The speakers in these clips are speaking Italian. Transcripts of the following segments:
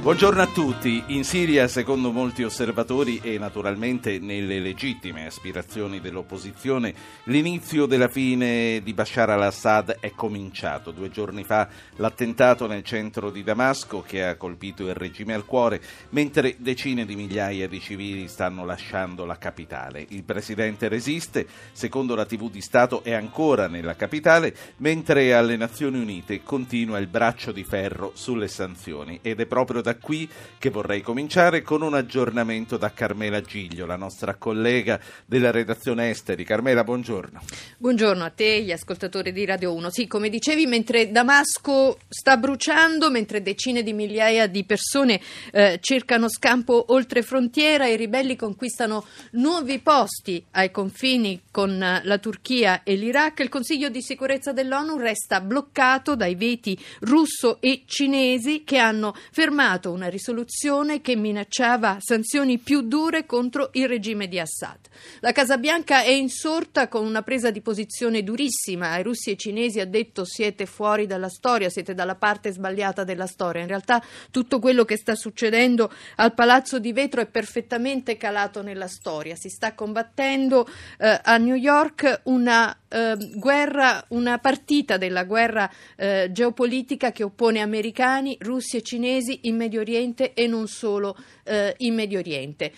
Buongiorno a tutti. In Siria, secondo molti osservatori e naturalmente nelle legittime aspirazioni dell'opposizione, l'inizio della fine di Bashar al-Assad è cominciato. 2 giorni fa l'attentato nel centro di Damasco che ha colpito il regime al cuore, mentre decine di migliaia di civili stanno lasciando la capitale. Il presidente resiste, secondo la TV di Stato è ancora nella capitale, mentre alle Nazioni Unite continua il braccio di ferro sulle sanzioni ed è proprio da qui che vorrei cominciare con un aggiornamento da Carmela Giglio, la nostra collega della redazione esteri. Carmela, buongiorno. Buongiorno a te, gli ascoltatori di Radio 1. Sì, come dicevi, mentre Damasco sta bruciando, mentre decine di migliaia di persone cercano scampo oltre frontiera, i ribelli conquistano nuovi posti ai confini con la Turchia e l'Iraq, il Consiglio di Sicurezza dell'ONU resta bloccato dai veti russo e cinesi che hanno fermato una risoluzione che minacciava sanzioni più dure contro il regime di Assad. La Casa Bianca è insorta con una presa di posizione durissima. Ai russi e cinesi ha detto: siete fuori dalla storia, siete dalla parte sbagliata della storia. In realtà tutto quello che sta succedendo al Palazzo di Vetro è perfettamente calato nella storia. Si sta combattendo a New York una partita della guerra geopolitica che oppone americani, russi e cinesi in Medio Oriente e non solo in Medio Oriente.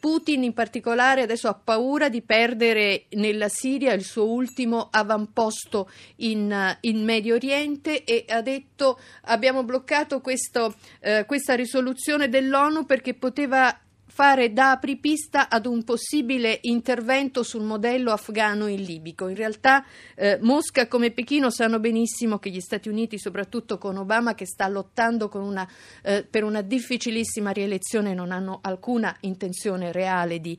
Putin in particolare adesso ha paura di perdere nella Siria il suo ultimo avamposto in Medio Oriente e ha detto: abbiamo bloccato questa risoluzione dell'ONU perché poteva fare da apripista ad un possibile intervento sul modello afghano in libico. In realtà Mosca come Pechino sanno benissimo che gli Stati Uniti, soprattutto con Obama che sta lottando per una difficilissima rielezione, non hanno alcuna intenzione reale di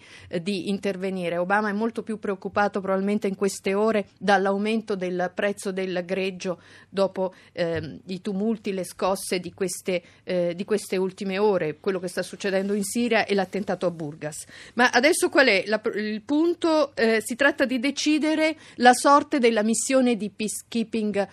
intervenire. Obama è molto più preoccupato probabilmente in queste ore dall'aumento del prezzo del greggio dopo i tumulti, le scosse di queste ultime ore, quello che sta succedendo in Siria e l'attentato a Burgas. Ma adesso qual è il punto? Si tratta di decidere la sorte della missione di peacekeeping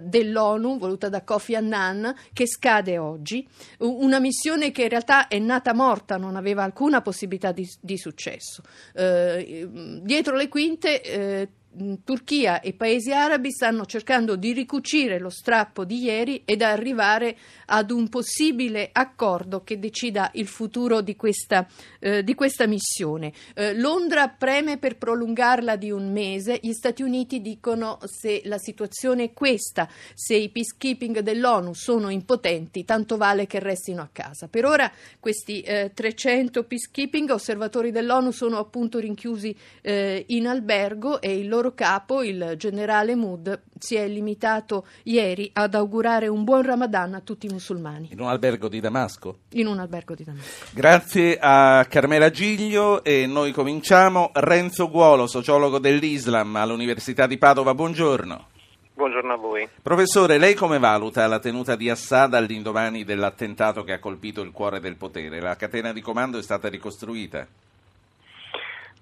dell'ONU voluta da Kofi Annan, che scade oggi. Una missione che in realtà è nata morta, non aveva alcuna possibilità di successo. Dietro le quinte Turchia e paesi arabi stanno cercando di ricucire lo strappo di ieri ed arrivare ad un possibile accordo che decida il futuro di questa missione. Londra preme per prolungarla di un mese, gli Stati Uniti dicono: se la situazione è questa, se i peacekeeping dell'ONU sono impotenti, tanto vale che restino a casa. Per ora questi 300 peacekeeping osservatori dell'ONU sono appunto rinchiusi in albergo e il loro capo, il generale Mood, si è limitato ieri ad augurare un buon Ramadan a tutti i musulmani. In un albergo di Damasco? In un albergo di Damasco. Grazie a Carmela Giglio e noi cominciamo. Renzo Guolo, sociologo dell'Islam all'Università di Padova, buongiorno. Buongiorno a voi. Professore, lei come valuta la tenuta di Assad all'indomani dell'attentato che ha colpito il cuore del potere? La catena di comando è stata ricostruita?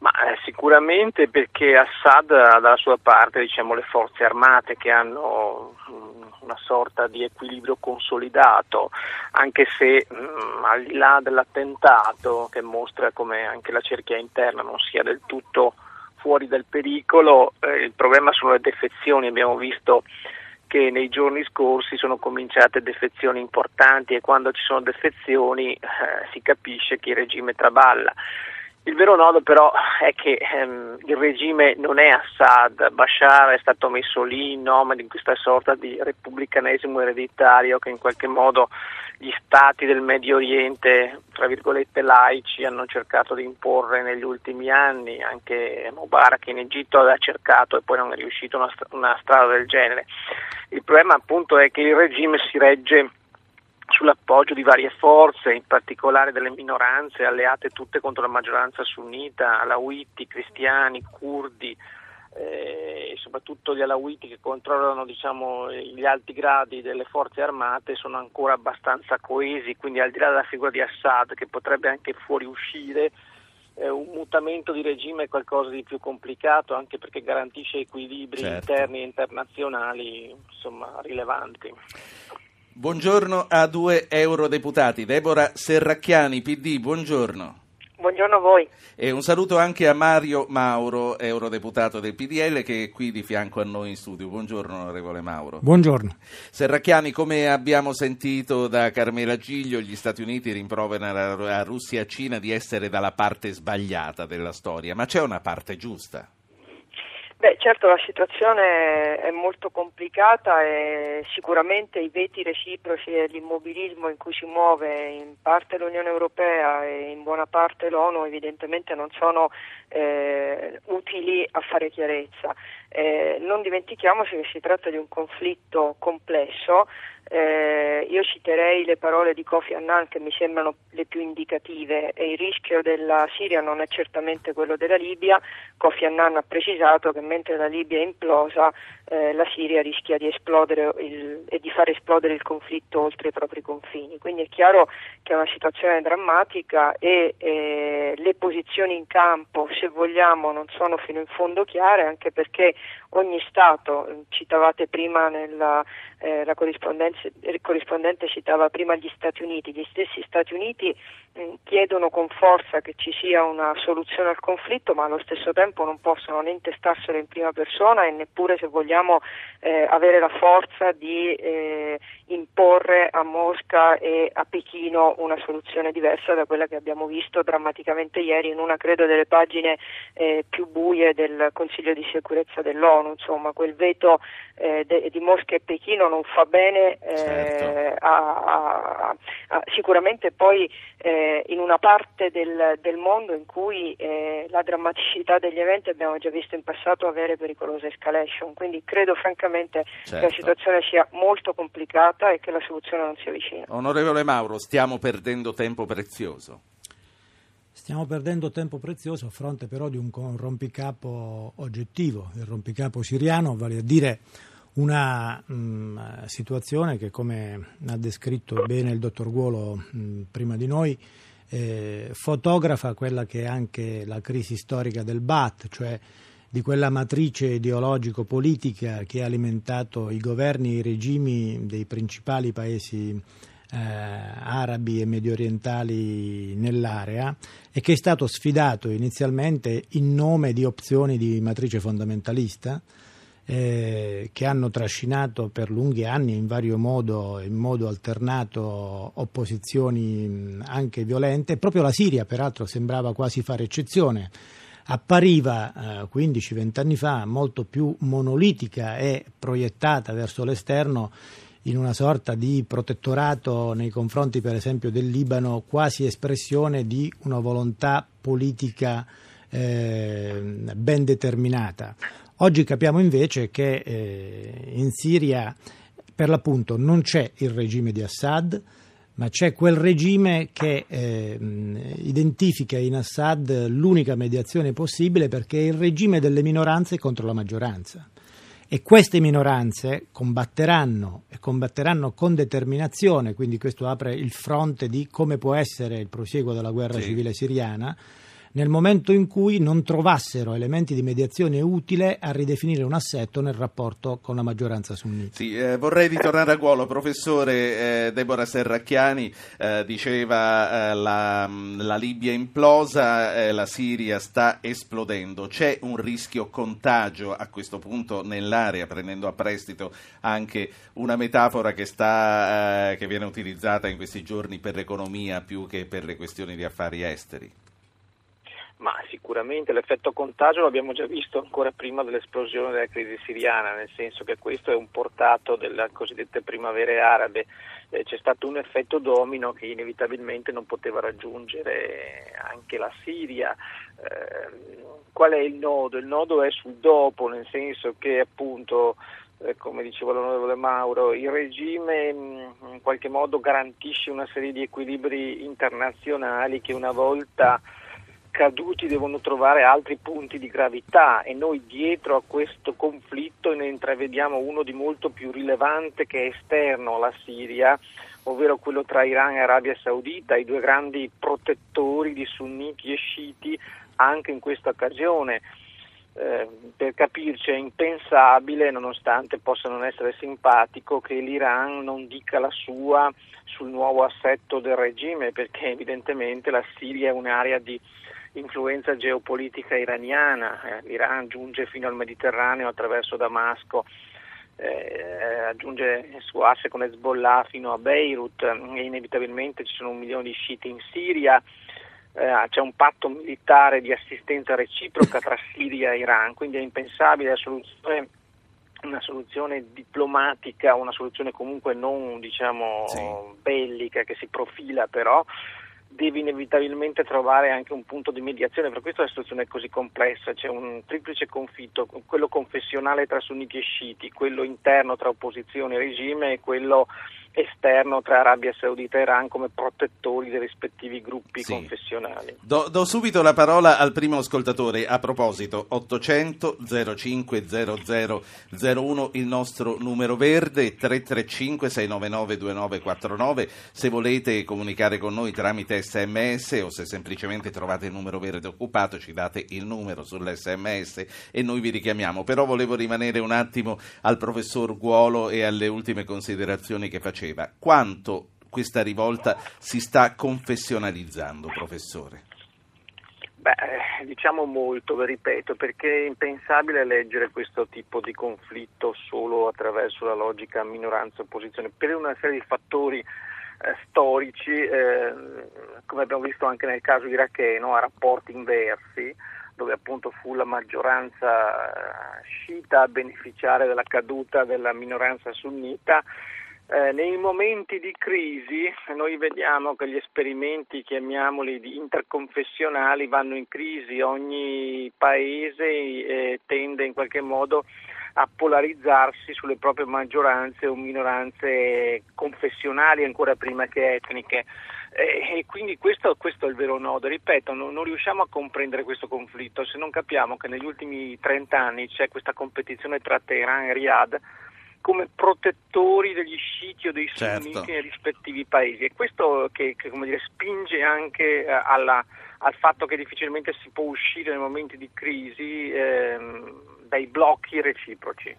Ma sicuramente, perché Assad ha dalla sua parte, le forze armate che hanno una sorta di equilibrio consolidato, anche se al di là dell'attentato, che mostra come anche la cerchia interna non sia del tutto fuori dal pericolo, il problema sono le defezioni. Abbiamo visto che nei giorni scorsi sono cominciate defezioni importanti e quando ci sono defezioni si capisce che il regime traballa. Il vero nodo però è che il regime non è Assad. Bashar è stato messo lì in nome di questa sorta di repubblicanesimo ereditario che in qualche modo gli stati del Medio Oriente, tra virgolette laici, hanno cercato di imporre negli ultimi anni. Anche Mubarak in Egitto aveva cercato e poi non è riuscito una strada del genere. Il problema appunto è che il regime si regge sull'appoggio di varie forze, in particolare delle minoranze alleate tutte contro la maggioranza sunnita, alawiti, cristiani, curdi, soprattutto gli alawiti che controllano gli alti gradi delle forze armate, sono ancora abbastanza coesi, quindi al di là della figura di Assad, che potrebbe anche fuoriuscire, un mutamento di regime è qualcosa di più complicato, anche perché garantisce equilibri interni e internazionali, insomma, rilevanti. Buongiorno a due eurodeputati, Debora Serracchiani, PD, buongiorno. Buongiorno a voi. E un saluto anche a Mario Mauro, eurodeputato del PDL, che è qui di fianco a noi in studio. Buongiorno, onorevole Mauro. Buongiorno. Serracchiani, come abbiamo sentito da Carmela Giglio, gli Stati Uniti rimproverano a Russia e Cina di essere dalla parte sbagliata della storia, ma c'è una parte giusta? Beh, certo, la situazione è molto complicata e sicuramente i veti reciproci e l'immobilismo in cui si muove in parte l'Unione Europea e in buona parte l'ONU evidentemente non sono utili a fare chiarezza. Non dimentichiamoci che si tratta di un conflitto complesso. Io citerei le parole di Kofi Annan che mi sembrano le più indicative, e il rischio della Siria non è certamente quello della Libia. Kofi Annan ha precisato che mentre la Libia è implosa, la Siria rischia di esplodere e di far esplodere il conflitto oltre i propri confini. Quindi è chiaro che è una situazione drammatica e le posizioni in campo, se vogliamo, non sono fino in fondo chiare, anche perché ogni Stato, citavate prima la corrispondenza, il corrispondente citava prima gli Stati Uniti, gli stessi Stati Uniti chiedono con forza che ci sia una soluzione al conflitto, ma allo stesso tempo non possono né intestarselo in prima persona e neppure, se vogliamo, avere la forza di imporre a Mosca e a Pechino una soluzione diversa da quella che abbiamo visto drammaticamente ieri in una, credo, delle pagine più buie del Consiglio di Sicurezza dell'ONU. Insomma, quel veto di Mosca e Pechino non fa bene sicuramente poi in una parte del mondo in cui la drammaticità degli eventi abbiamo già visto in passato avere pericolose escalation, quindi credo francamente che la situazione sia molto complicata e che la soluzione non sia vicina. Onorevole Mauro, stiamo perdendo tempo prezioso. Stiamo perdendo tempo prezioso a fronte però di un rompicapo oggettivo, il rompicapo siriano, vale a dire una situazione che, come ha descritto bene il dottor Guolo prima di noi, fotografa quella che è anche la crisi storica del Ba'ath, cioè di quella matrice ideologico-politica che ha alimentato i governi e i regimi dei principali paesi arabi e mediorientali nell'area, e che è stato sfidato inizialmente in nome di opzioni di matrice fondamentalista che hanno trascinato per lunghi anni in modo alternato opposizioni anche violente. Proprio la Siria, peraltro, sembrava quasi fare eccezione. Appariva 15-20 anni fa molto più monolitica e proiettata verso l'esterno in una sorta di protettorato nei confronti, per esempio, del Libano, quasi espressione di una volontà politica ben determinata. Oggi capiamo invece che in Siria, per l'appunto, non c'è il regime di Assad, ma c'è quel regime che identifica in Assad l'unica mediazione possibile, perché è il regime delle minoranze contro la maggioranza. E queste minoranze combatteranno con determinazione, quindi questo apre il fronte di come può essere il prosieguo della guerra civile siriana, nel momento in cui non trovassero elementi di mediazione utile a ridefinire un assetto nel rapporto con la maggioranza sunnita. Sì, vorrei ritornare a Guolo. Professore, Debora Serracchiani diceva la Libia è implosa, la Siria sta esplodendo. C'è un rischio contagio a questo punto nell'area, prendendo a prestito anche una metafora che viene utilizzata in questi giorni per l'economia più che per le questioni di affari esteri? Ma sicuramente l'effetto contagio l'abbiamo già visto ancora prima dell'esplosione della crisi siriana, nel senso che questo è un portato delle cosiddette primavere arabe. C'è stato un effetto domino che inevitabilmente non poteva raggiungere anche la Siria. Qual è il nodo? Il nodo è sul dopo, nel senso che, appunto, come diceva l'onorevole Mauro, il regime in qualche modo garantisce una serie di equilibri internazionali che, una volta caduti devono trovare altri punti di gravità, e noi dietro a questo conflitto ne intravediamo uno di molto più rilevante, che è esterno alla Siria, ovvero quello tra Iran e Arabia Saudita, i due grandi protettori di sunniti e sciiti anche in questa occasione. Per capirci, è impensabile, nonostante possa non essere simpatico, che l'Iran non dica la sua sul nuovo assetto del regime, perché evidentemente la Siria è un'area di influenza geopolitica iraniana. L'Iran giunge fino al Mediterraneo attraverso Damasco, aggiunge il suo asse con Hezbollah fino a Beirut, e inevitabilmente ci sono 1 milione di sciiti in Siria. C'è un patto militare di assistenza reciproca tra Siria e Iran, quindi è impensabile una soluzione diplomatica, una soluzione comunque non bellica, che si profila, però devi inevitabilmente trovare anche un punto di mediazione. Per questo la situazione è così complessa, c'è un triplice conflitto, quello confessionale tra sunniti e sciiti, quello interno tra opposizione e regime e quello esterno tra Arabia Saudita e Iran come protettori dei rispettivi gruppi confessionali. Do subito la parola al primo ascoltatore. A proposito, 800 05 0001 il nostro numero verde, 335 699 2949 se volete comunicare con noi tramite SMS, o se semplicemente trovate il numero verde occupato ci date il numero sull'SMS e noi vi richiamiamo. Però volevo rimanere un attimo al professor Guolo e alle ultime considerazioni che faceva. Quanto questa rivolta si sta confessionalizzando, professore? Diciamo molto, lo ripeto, perché è impensabile leggere questo tipo di conflitto solo attraverso la logica minoranza-opposizione, per una serie di fattori storici, come abbiamo visto anche nel caso iracheno, a rapporti inversi, dove appunto fu la maggioranza sciita a beneficiare della caduta della minoranza sunnita. Nei momenti di crisi noi vediamo che gli esperimenti, chiamiamoli di interconfessionali, vanno in crisi, ogni paese tende in qualche modo a polarizzarsi sulle proprie maggioranze o minoranze confessionali ancora prima che etniche, e quindi questo è il vero nodo. Ripeto, non riusciamo a comprendere questo conflitto se non capiamo che negli ultimi 30 anni c'è questa competizione tra Teheran e Riyadh come protettori degli sciiti o dei sunniti nei rispettivi paesi, e questo che come dire, spinge anche al fatto che difficilmente si può uscire nei momenti di crisi dai blocchi reciproci.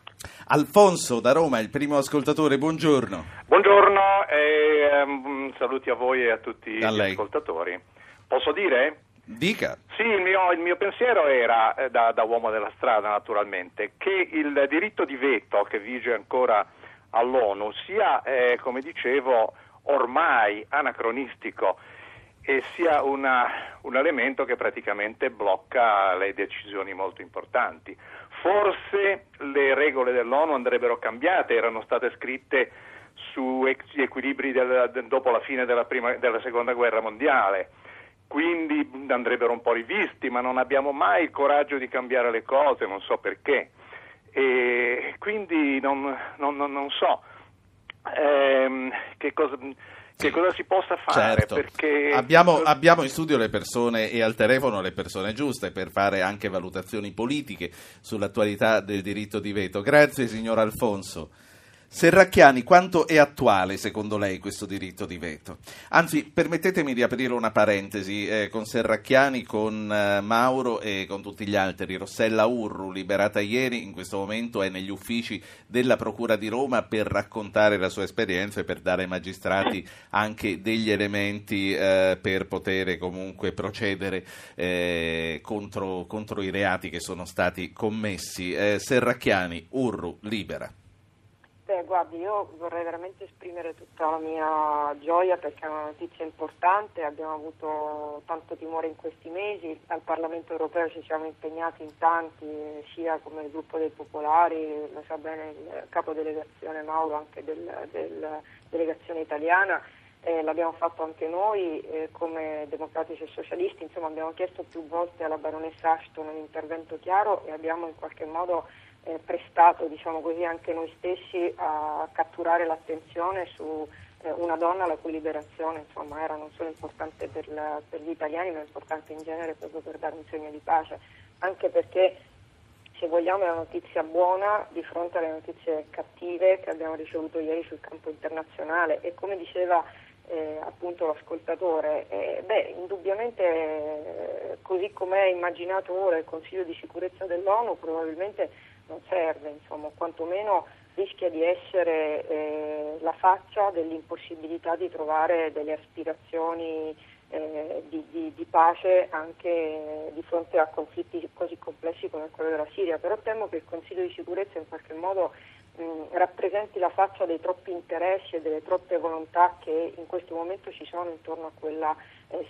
Alfonso da Roma, il primo ascoltatore, buongiorno. Buongiorno e saluti a voi e a tutti gli ascoltatori. Posso dire? Dica. Sì, il mio pensiero era, da uomo della strada naturalmente, che il diritto di veto che vige ancora all'ONU sia, come dicevo, ormai anacronistico e sia un elemento che praticamente blocca le decisioni molto importanti. Forse le regole dell'ONU andrebbero cambiate, erano state scritte su equilibri dopo la fine della Seconda Guerra Mondiale. Quindi andrebbero un po' rivisti, ma non abbiamo mai il coraggio di cambiare le cose, non so perché. E quindi non so che cosa si possa fare, perché abbiamo in studio le persone e al telefono le persone giuste per fare anche valutazioni politiche sull'attualità del diritto di veto. Grazie signor Alfonso. Serracchiani, quanto è attuale secondo lei questo diritto di veto? Anzi, permettetemi di aprire una parentesi con Serracchiani, con Mauro e con tutti gli altri. Rossella Urru, liberata ieri, in questo momento è negli uffici della Procura di Roma per raccontare la sua esperienza e per dare ai magistrati anche degli elementi per poter comunque procedere contro i reati che sono stati commessi. Serracchiani, Urru, libera. Guardi, io vorrei veramente esprimere tutta la mia gioia perché è una notizia importante, abbiamo avuto tanto timore in questi mesi, al Parlamento europeo ci siamo impegnati in tanti, sia come gruppo dei popolari, lo sa bene il capodelegazione Mauro, anche della delegazione italiana, l'abbiamo fatto anche noi come democratici e socialisti, insomma abbiamo chiesto più volte alla baronessa Ashton un intervento chiaro e abbiamo in qualche modo prestato, diciamo così, anche noi stessi a catturare l'attenzione su una donna la cui liberazione, insomma, era non solo importante per gli italiani, ma importante in genere proprio per dare un segno di pace, anche perché, se vogliamo, è una notizia buona di fronte alle notizie cattive che abbiamo ricevuto ieri sul campo internazionale. E come diceva appunto l'ascoltatore, indubbiamente così come è immaginato ora il Consiglio di Sicurezza dell'ONU probabilmente non serve, insomma, quantomeno rischia di essere la faccia dell'impossibilità di trovare delle aspirazioni di pace anche di fronte a conflitti così complessi come quello della Siria. Però temo che il Consiglio di Sicurezza in qualche modo rappresenti la faccia dei troppi interessi e delle troppe volontà che in questo momento ci sono intorno a quella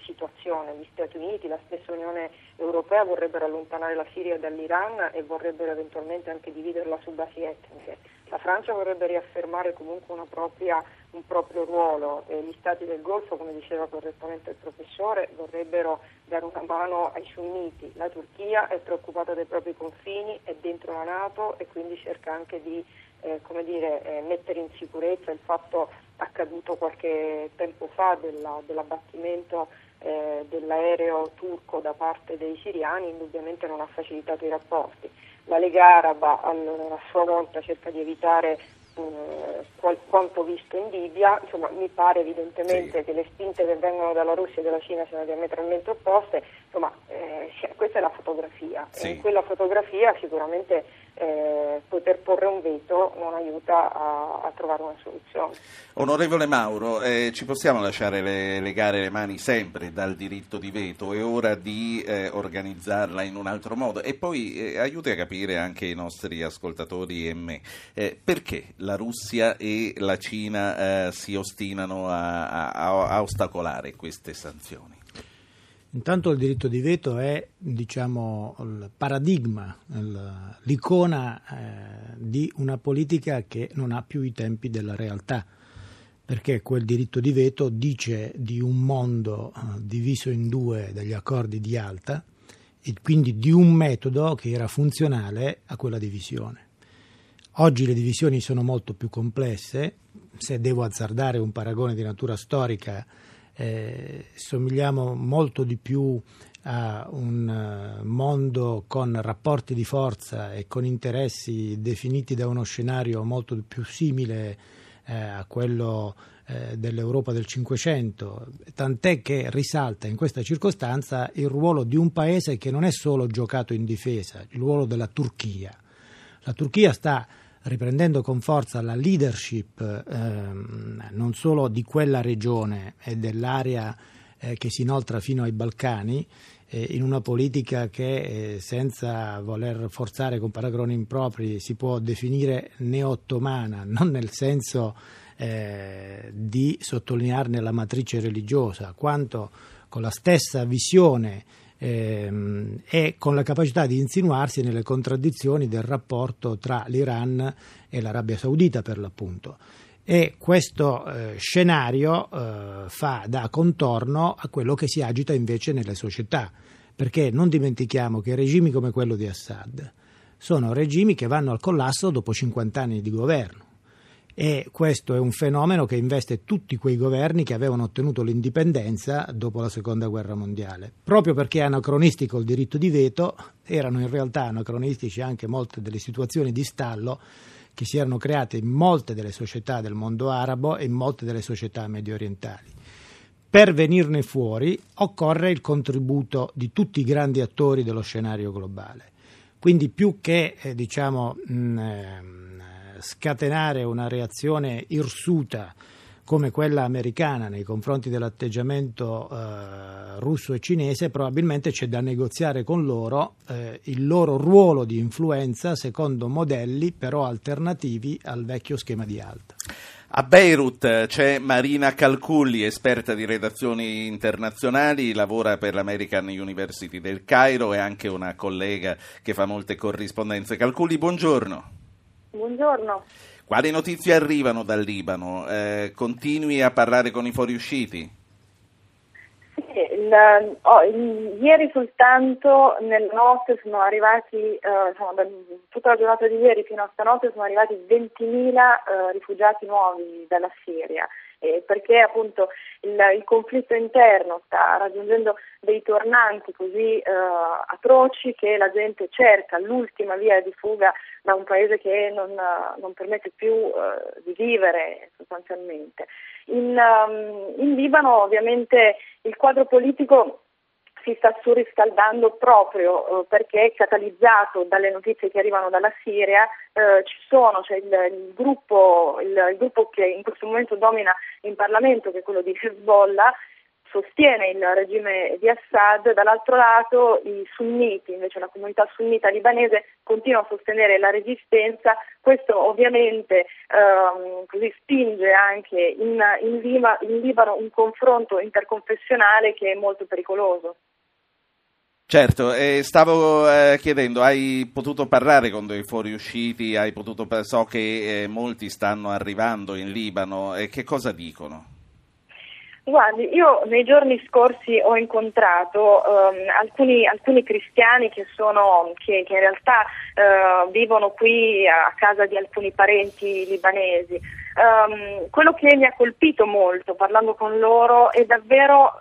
situazione. Gli Stati Uniti, la stessa Unione Europea vorrebbero allontanare la Siria dall'Iran e vorrebbero eventualmente anche dividerla su basi etniche. La Francia vorrebbe riaffermare comunque un proprio ruolo, e gli Stati del Golfo, come diceva correttamente il professore, vorrebbero dare una mano ai sunniti. La Turchia è preoccupata dei propri confini, è dentro la NATO e quindi cerca anche di mettere in sicurezza il fatto accaduto qualche tempo fa dell'abbattimento dell'aereo turco da parte dei siriani. Indubbiamente non ha facilitato i rapporti. La Lega Araba a sua volta cerca di evitare quanto visto in Libia. Insomma, mi pare evidentemente che le spinte che vengono dalla Russia e dalla Cina siano diametralmente opposte. Insomma, questa è la fotografia. Sì. E in quella fotografia sicuramente poter porre un veto non aiuta a trovare una soluzione. Onorevole Mauro, ci possiamo lasciare legare le mani sempre dal diritto di veto? È ora di organizzarla in un altro modo. E poi aiuti a capire anche i nostri ascoltatori e me perché la Russia e la Cina si ostinano a ostacolare queste sanzioni. Intanto il diritto di veto è, diciamo, il paradigma, l'icona di una politica che non ha più i tempi della realtà, perché quel diritto di veto dice di un mondo diviso in due dagli accordi di Yalta e quindi di un metodo che era funzionale a quella divisione. Oggi le divisioni sono molto più complesse. Se devo azzardare un paragone di natura storica, somigliamo molto di più a un mondo con rapporti di forza e con interessi definiti da uno scenario molto più simile a quello dell'Europa del Cinquecento, tant'è che risalta in questa circostanza il ruolo di un paese che non è solo giocato in difesa, il ruolo della Turchia. La Turchia sta riprendendo con forza la leadership non solo di quella regione e dell'area che si inoltra fino ai Balcani, in una politica che, senza voler forzare con paragoni impropri, si può definire neo-ottomana, non nel senso di sottolinearne la matrice religiosa, quanto con la stessa visione e con la capacità di insinuarsi nelle contraddizioni del rapporto tra l'Iran e l'Arabia Saudita, per l'appunto. E questo scenario fa da contorno a quello che si agita invece nelle società, perché non dimentichiamo che regimi come quello di Assad sono regimi che vanno al collasso dopo 50 anni di governo, e questo è un fenomeno che investe tutti quei governi che avevano ottenuto l'indipendenza dopo la Seconda Guerra Mondiale. Proprio perché è anacronistico il diritto di veto, erano in realtà anacronistici anche molte delle situazioni di stallo che si erano create in molte delle società del mondo arabo e in molte delle società mediorientali. Per venirne fuori occorre il contributo di tutti i grandi attori dello scenario globale. Quindi più che scatenare una reazione irsuta come quella americana nei confronti dell'atteggiamento russo e cinese, probabilmente c'è da negoziare con loro il loro ruolo di influenza secondo modelli però alternativi al vecchio schema di Yalta. A Beirut c'è Marina Calculli, esperta di relazioni internazionali, lavora per l'American University del Cairo, è anche una collega che fa molte corrispondenze. Calculli, buongiorno. Buongiorno. Quali notizie arrivano dal Libano? Continui a parlare con i fuoriusciti? Sì, ieri soltanto nella notte sono arrivati, da tutta la giornata di ieri fino a stanotte sono arrivati 20.000 rifugiati nuovi dalla Siria, perché appunto il conflitto interno sta raggiungendo dei tornanti così atroci che la gente cerca l'ultima via di fuga da un paese che non permette più di vivere sostanzialmente. In Libano ovviamente il quadro politico si sta surriscaldando proprio perché catalizzato dalle notizie che arrivano dalla Siria. C'è il gruppo che in questo momento domina in Parlamento, che è quello di Hezbollah, sostiene il regime di Assad, dall'altro lato i sunniti, invece la comunità sunnita libanese continua a sostenere la resistenza. Questo ovviamente così spinge anche in Libano un confronto interconfessionale che è molto pericoloso. Certo, stavo chiedendo, hai potuto parlare con dei fuoriusciti, so che molti stanno arrivando in Libano, che cosa dicono? Guardi, io nei giorni scorsi ho incontrato alcuni cristiani che in realtà vivono qui a casa di alcuni parenti libanesi. Quello che mi ha colpito molto parlando con loro è davvero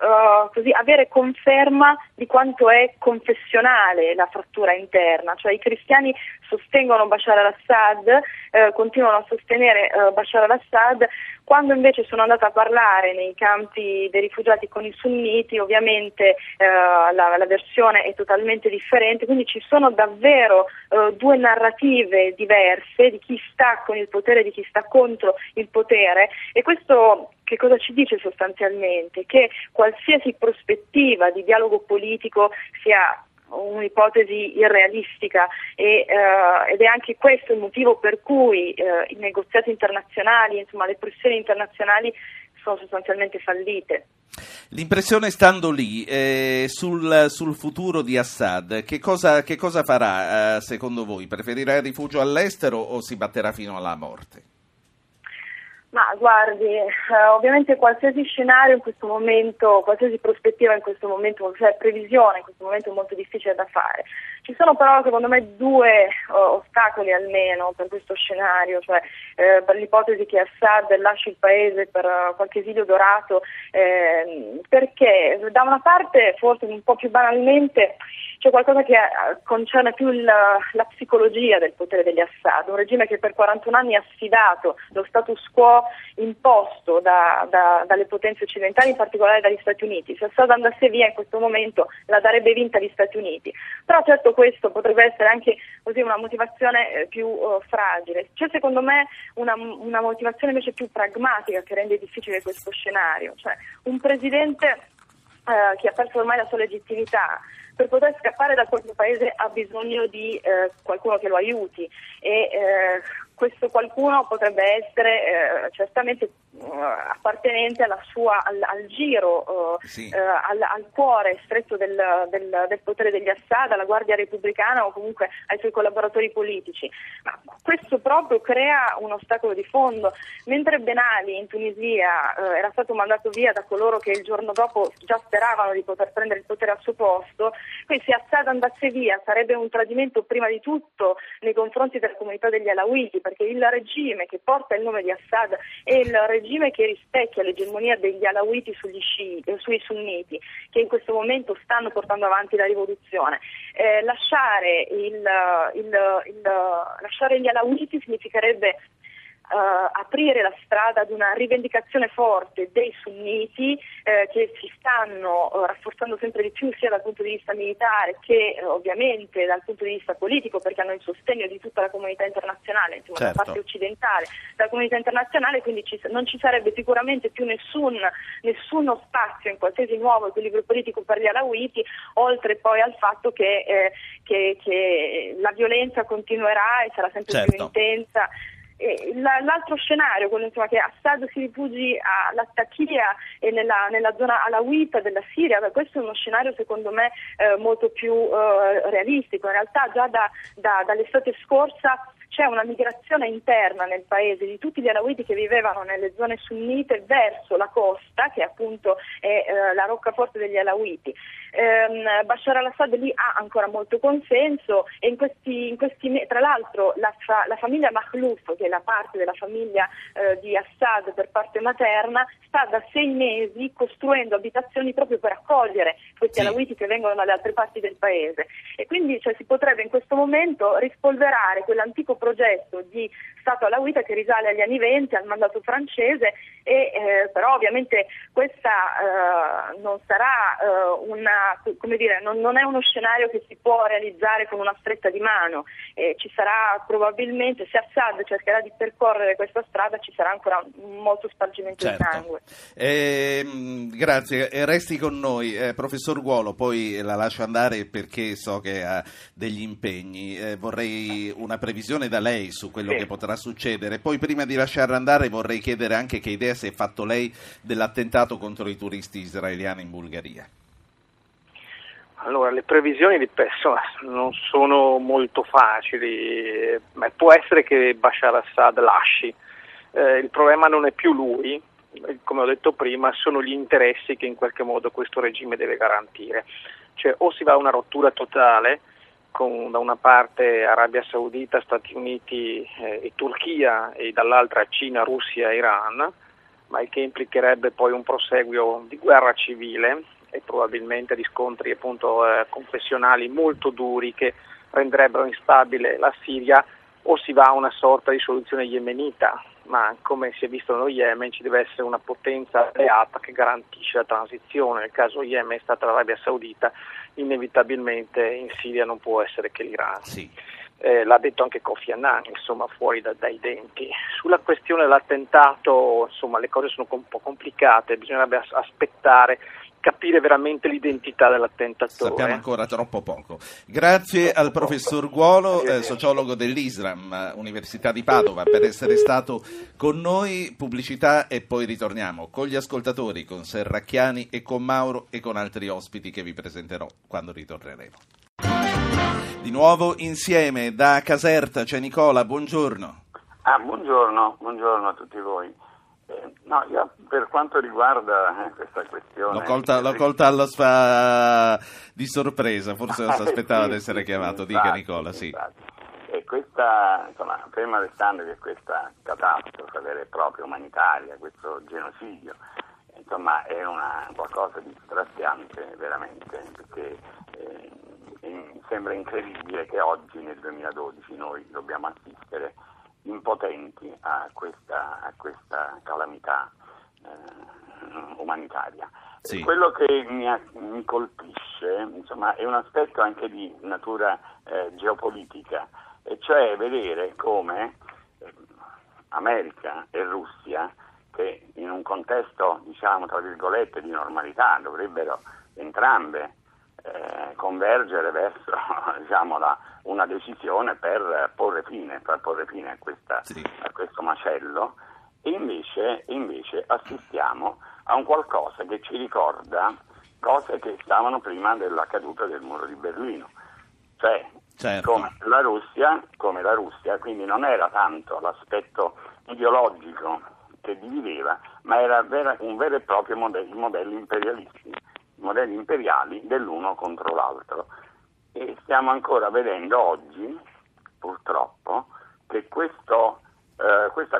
così avere conferma di quanto è confessionale la frattura interna, cioè i cristiani sostengono Bashar al-Assad, continuano a sostenere Bashar al-Assad. Quando invece sono andata a parlare nei campi dei rifugiati con i sunniti, ovviamente la versione è totalmente differente, quindi ci sono davvero due narrative diverse di chi sta con il potere e di chi sta contro il potere, e questo che cosa ci dice sostanzialmente? Che qualsiasi prospettiva di dialogo politico sia un'ipotesi irrealistica ed è anche questo il motivo per cui i negoziati internazionali, insomma le pressioni internazionali sono sostanzialmente fallite. L'impressione, stando lì, sul futuro di Assad, che cosa farà secondo voi? Preferirà il rifugio all'estero o si batterà fino alla morte? Ma guardi, ovviamente qualsiasi scenario in questo momento, qualsiasi prospettiva in questo momento, cioè previsione in questo momento è molto difficile da fare. Ci sono però secondo me due ostacoli almeno per questo scenario, cioè per l'ipotesi che Assad lasci il paese per qualche esilio dorato, perché da una parte, forse un po' più banalmente, c'è qualcosa che concerne più la psicologia del potere degli Assad, un regime che per 41 anni ha sfidato lo status quo imposto dalle potenze occidentali, in particolare dagli Stati Uniti. Se Assad andasse via in questo momento la darebbe vinta agli Stati Uniti, però certo questo potrebbe essere anche così una motivazione più fragile. C'è secondo me una motivazione invece più pragmatica che rende difficile questo scenario, cioè un presidente che ha perso ormai la sua legittimità, per poter scappare da qualche paese ha bisogno di qualcuno che lo aiuti, e questo qualcuno potrebbe essere certamente appartenente alla sua, al giro, sì, al cuore stretto del potere degli Assad, alla Guardia Repubblicana o comunque ai suoi collaboratori politici. Ma questo proprio crea un ostacolo di fondo. Mentre Ben Ali in Tunisia era stato mandato via da coloro che il giorno dopo già speravano di poter prendere il potere al suo posto, quindi se Assad andasse via sarebbe un tradimento prima di tutto nei confronti della comunità degli Alawiti, perché il regime che porta il nome di Assad è il regime che rispecchia l'egemonia degli Alawiti sui sunniti, che in questo momento stanno portando avanti la rivoluzione. Lasciare gli Alawiti significherebbe aprire la strada ad una rivendicazione forte dei sunniti che si stanno rafforzando sempre di più sia dal punto di vista militare che ovviamente dal punto di vista politico, perché hanno il sostegno di tutta la comunità internazionale, insomma, certo, da parte occidentale, dalla comunità internazionale, quindi non ci sarebbe sicuramente più nessuno spazio in qualsiasi nuovo equilibrio politico per gli alawiti, oltre poi al fatto che la violenza continuerà e sarà sempre, certo, più intensa. L'altro scenario, quello insomma che Assad si rifugi all'Attakia e nella zona alawita della Siria, questo è uno scenario secondo me molto più realistico. In realtà già dall'estate scorsa c'è una migrazione interna nel paese di tutti gli alawiti che vivevano nelle zone sunnite verso la costa, che appunto è la roccaforte degli alawiti. Bashar al-Assad lì ha ancora molto consenso, e in questi tra l'altro la famiglia Mahlouf, che è la parte della famiglia di Assad per parte materna, sta da 6 mesi costruendo abitazioni proprio per accogliere questi alawiti che vengono dalle altre parti del paese, e quindi si potrebbe in questo momento rispolverare quell'antico progetto di Stato alawita che risale agli anni 20, al mandato francese, e però ovviamente questa non sarà una, come dire, non è uno scenario che si può realizzare con una stretta di mano. Ci sarà probabilmente, se Assad cercherà di percorrere questa strada, ci sarà ancora molto spargimento di sangue. Grazie, resti con noi, professor Guolo, poi la lascio andare perché so che ha degli impegni. Vorrei una previsione da lei su quello che potrà succedere. Poi, prima di lasciarla andare, vorrei chiedere anche che idea si è fatto lei dell'attentato contro i turisti israeliani in Bulgaria. Allora, le previsioni non sono molto facili, ma può essere che Bashar al-Assad lasci. Il problema non è più lui, come ho detto prima, sono gli interessi che in qualche modo questo regime deve garantire. Cioè, o si va a una rottura totale, con da una parte Arabia Saudita, Stati Uniti e Turchia, e dall'altra Cina, Russia e Iran, ma il che implicherebbe poi un proseguio di guerra civile e probabilmente di scontri appunto confessionali molto duri che renderebbero instabile la Siria, o si va a una sorta di soluzione yemenita, ma come si è visto nello Yemen ci deve essere una potenza alleata che garantisce la transizione. Nel caso Yemen è stata l'Arabia Saudita, inevitabilmente in Siria non può essere che l'Iran. Sì. L'ha detto anche Kofi Annan, insomma, fuori dai denti. Sulla questione dell'attentato, insomma, le cose sono un po' complicate, bisognerebbe aspettare, capire veramente l'identità dell'attentatore. Sappiamo ancora troppo poco. Grazie al professor Guolo, sociologo dell'Islam, Università di Padova, per essere stato con noi. Pubblicità e poi ritorniamo con gli ascoltatori, con Serracchiani e con Mauro e con altri ospiti che vi presenterò quando ritorneremo. Di nuovo insieme da Caserta c'è Nicola, buongiorno. Buongiorno a tutti voi. No, io per quanto riguarda questa questione... L'ho colta di sorpresa, forse non si aspettava di essere chiamato. Dica Nicola, E questa, insomma, ferma restando che questa catastrofe vera e propria umanitaria, questo genocidio, insomma, è una qualcosa di straziante veramente, perché sembra incredibile che oggi nel 2012 noi dobbiamo assistere impotenti a questa calamità umanitaria. Sì. Quello che mi colpisce, insomma, è un aspetto anche di natura geopolitica, e cioè vedere come America e Russia, che in un contesto, diciamo, tra virgolette, di normalità dovrebbero entrambe convergere verso, diciamo, una decisione per porre fine a questo macello, e invece assistiamo a un qualcosa che ci ricorda cose che stavano prima della caduta del muro di Berlino, come la Russia, quindi non era tanto l'aspetto ideologico che divideva, ma era un vero e proprio modello imperialistico, modelli imperiali dell'uno contro l'altro, e stiamo ancora vedendo oggi purtroppo che questa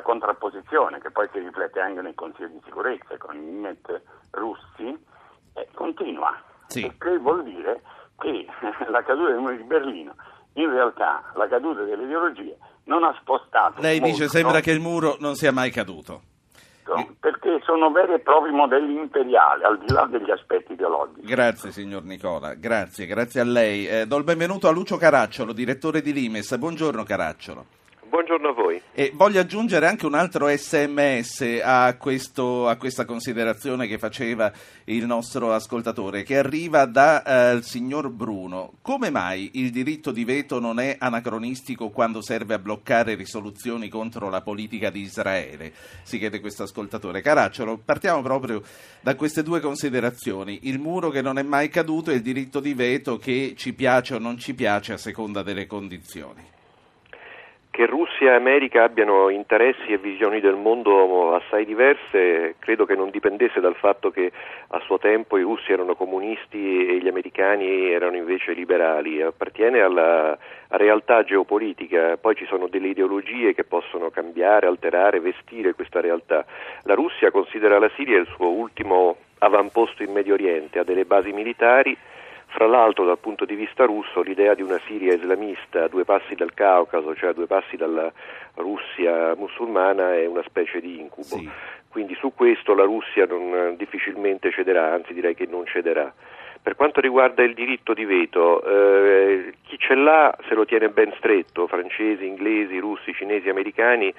contrapposizione, che poi si riflette anche nel Consiglio di Sicurezza con i net russi, continua. Sì. E che vuol dire che la caduta del muro di Berlino, in realtà la caduta delle ideologie, non ha spostato lei molto. Dice sembra che il muro non sia mai caduto. Perché sono veri e propri modelli imperiali, al di là degli aspetti ideologici. Grazie signor Nicola, grazie a lei. Do il benvenuto a Lucio Caracciolo, direttore di Limes. Buongiorno Caracciolo. Buongiorno a voi. E voglio aggiungere anche un altro SMS a questa considerazione che faceva il nostro ascoltatore, che arriva dal signor Bruno. Come mai il diritto di veto non è anacronistico quando serve a bloccare risoluzioni contro la politica di Israele? Si chiede questo ascoltatore. Caracciolo, partiamo proprio da queste due considerazioni. Il muro che non è mai caduto e il diritto di veto che ci piace o non ci piace a seconda delle condizioni. Che Russia e America abbiano interessi e visioni del mondo assai diverse credo che non dipendesse dal fatto che a suo tempo i russi erano comunisti e gli americani erano invece liberali, appartiene alla realtà geopolitica, poi ci sono delle ideologie che possono cambiare, alterare, vestire questa realtà. La Russia considera la Siria il suo ultimo avamposto in Medio Oriente, ha delle basi militari. Fra l'altro, dal punto di vista russo, l'idea di una Siria islamista a due passi dal Caucaso, cioè a due passi dalla Russia musulmana, è una specie di incubo. Sì. Quindi su questo la Russia difficilmente cederà, anzi direi che non cederà. Per quanto riguarda il diritto di veto, chi ce l'ha se lo tiene ben stretto, francesi, inglesi, russi, cinesi, americani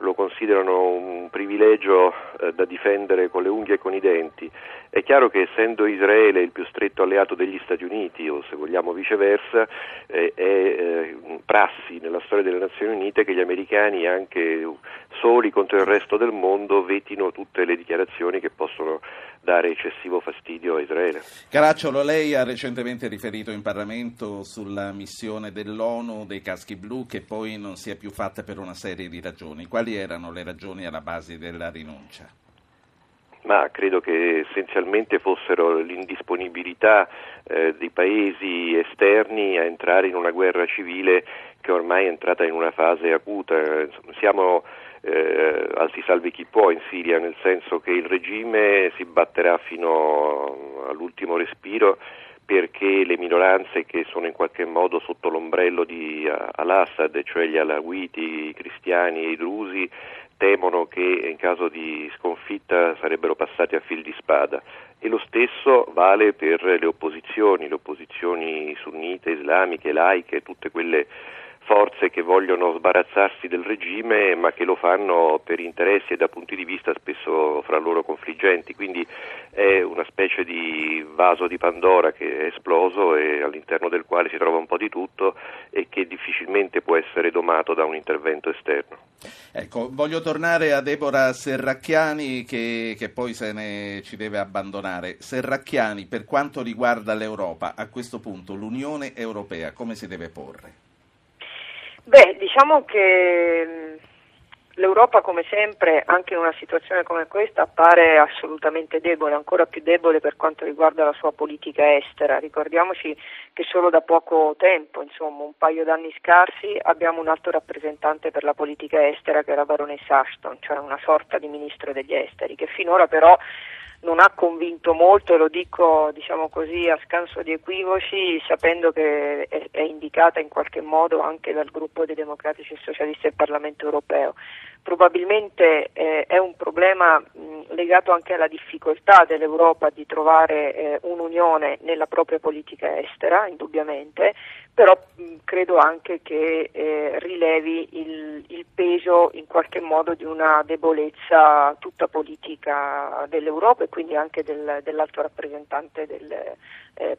lo considerano un privilegio da difendere con le unghie e con i denti. È chiaro che essendo Israele il più stretto alleato degli Stati Uniti, o se vogliamo viceversa, è prassi nella storia delle Nazioni Unite che gli americani, anche soli contro il resto del mondo, vetino tutte le dichiarazioni che possono dare eccessivo fastidio a Israele. Caracciolo, lei ha recentemente riferito in Parlamento sulla missione dell'ONU dei caschi blu che poi non si è più fatta per una serie di ragioni. Quali erano le ragioni alla base della rinuncia? Ma credo che essenzialmente fossero l'indisponibilità dei paesi esterni a entrare in una guerra civile che ormai è entrata in una fase acuta. Siamo al si salvi chi può in Siria, nel senso che il regime si batterà fino all'ultimo respiro perché le minoranze che sono in qualche modo sotto l'ombrello di al-Assad, cioè gli alawiti, i cristiani e i drusi, temono che in caso di sconfitta sarebbero passati a fil di spada. E lo stesso vale per le opposizioni sunnite, islamiche, laiche, tutte quelle forze che vogliono sbarazzarsi del regime ma che lo fanno per interessi e da punti di vista spesso fra loro confliggenti, quindi è una specie di vaso di Pandora che è esploso e all'interno del quale si trova un po' di tutto e che difficilmente può essere domato da un intervento esterno. Ecco, voglio tornare a Debora Serracchiani che poi ci deve abbandonare. Serracchiani, per quanto riguarda l'Europa, a questo punto l'Unione Europea come si deve porre? Beh, diciamo che l'Europa, come sempre, anche in una situazione come questa, appare assolutamente debole, ancora più debole per quanto riguarda la sua politica estera. Ricordiamoci che solo da poco tempo, insomma un paio d'anni scarsi, abbiamo un alto rappresentante per la politica estera che è la Baronessa Ashton, cioè una sorta di ministro degli esteri, che finora però non ha convinto molto, lo dico diciamo così a scanso di equivoci, sapendo che è indicata in qualche modo anche dal gruppo dei democratici e socialisti del Parlamento europeo. Probabilmente è un problema legato anche alla difficoltà dell'Europa di trovare un'unione nella propria politica estera, indubbiamente, però credo anche che rilevi il peso in qualche modo di una debolezza tutta politica dell'Europa e quindi anche dell'alto rappresentante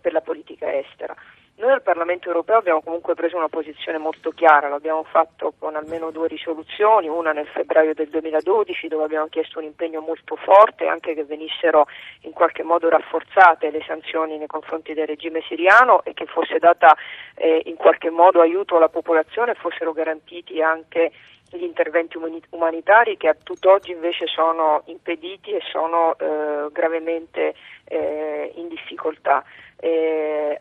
per la politica estera. Noi al Parlamento europeo abbiamo comunque preso una posizione molto chiara, l'abbiamo fatto con almeno 2 risoluzioni, una nel febbraio del 2012 dove abbiamo chiesto un impegno molto forte, anche che venissero in qualche modo rafforzate le sanzioni nei confronti del regime siriano e che fosse data in qualche modo aiuto alla popolazione e fossero garantiti anche gli interventi umanitari che a tutt'oggi invece sono impediti e sono gravemente in difficoltà.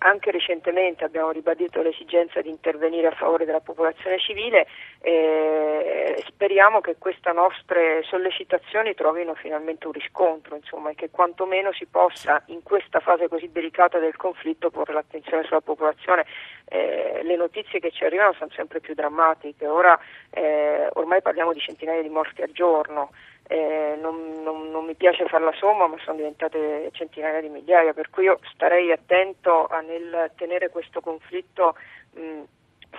Anche recentemente abbiamo ribadito l'esigenza di intervenire a favore della popolazione civile e speriamo che queste nostre sollecitazioni trovino finalmente un riscontro, insomma, e che quantomeno si possa in questa fase così delicata del conflitto porre l'attenzione sulla popolazione. Le notizie che ci arrivano sono sempre più drammatiche, ormai parliamo di centinaia di morti al giorno. Non mi piace fare la somma, ma sono diventate centinaia di migliaia, per cui io starei attento nel tenere questo conflitto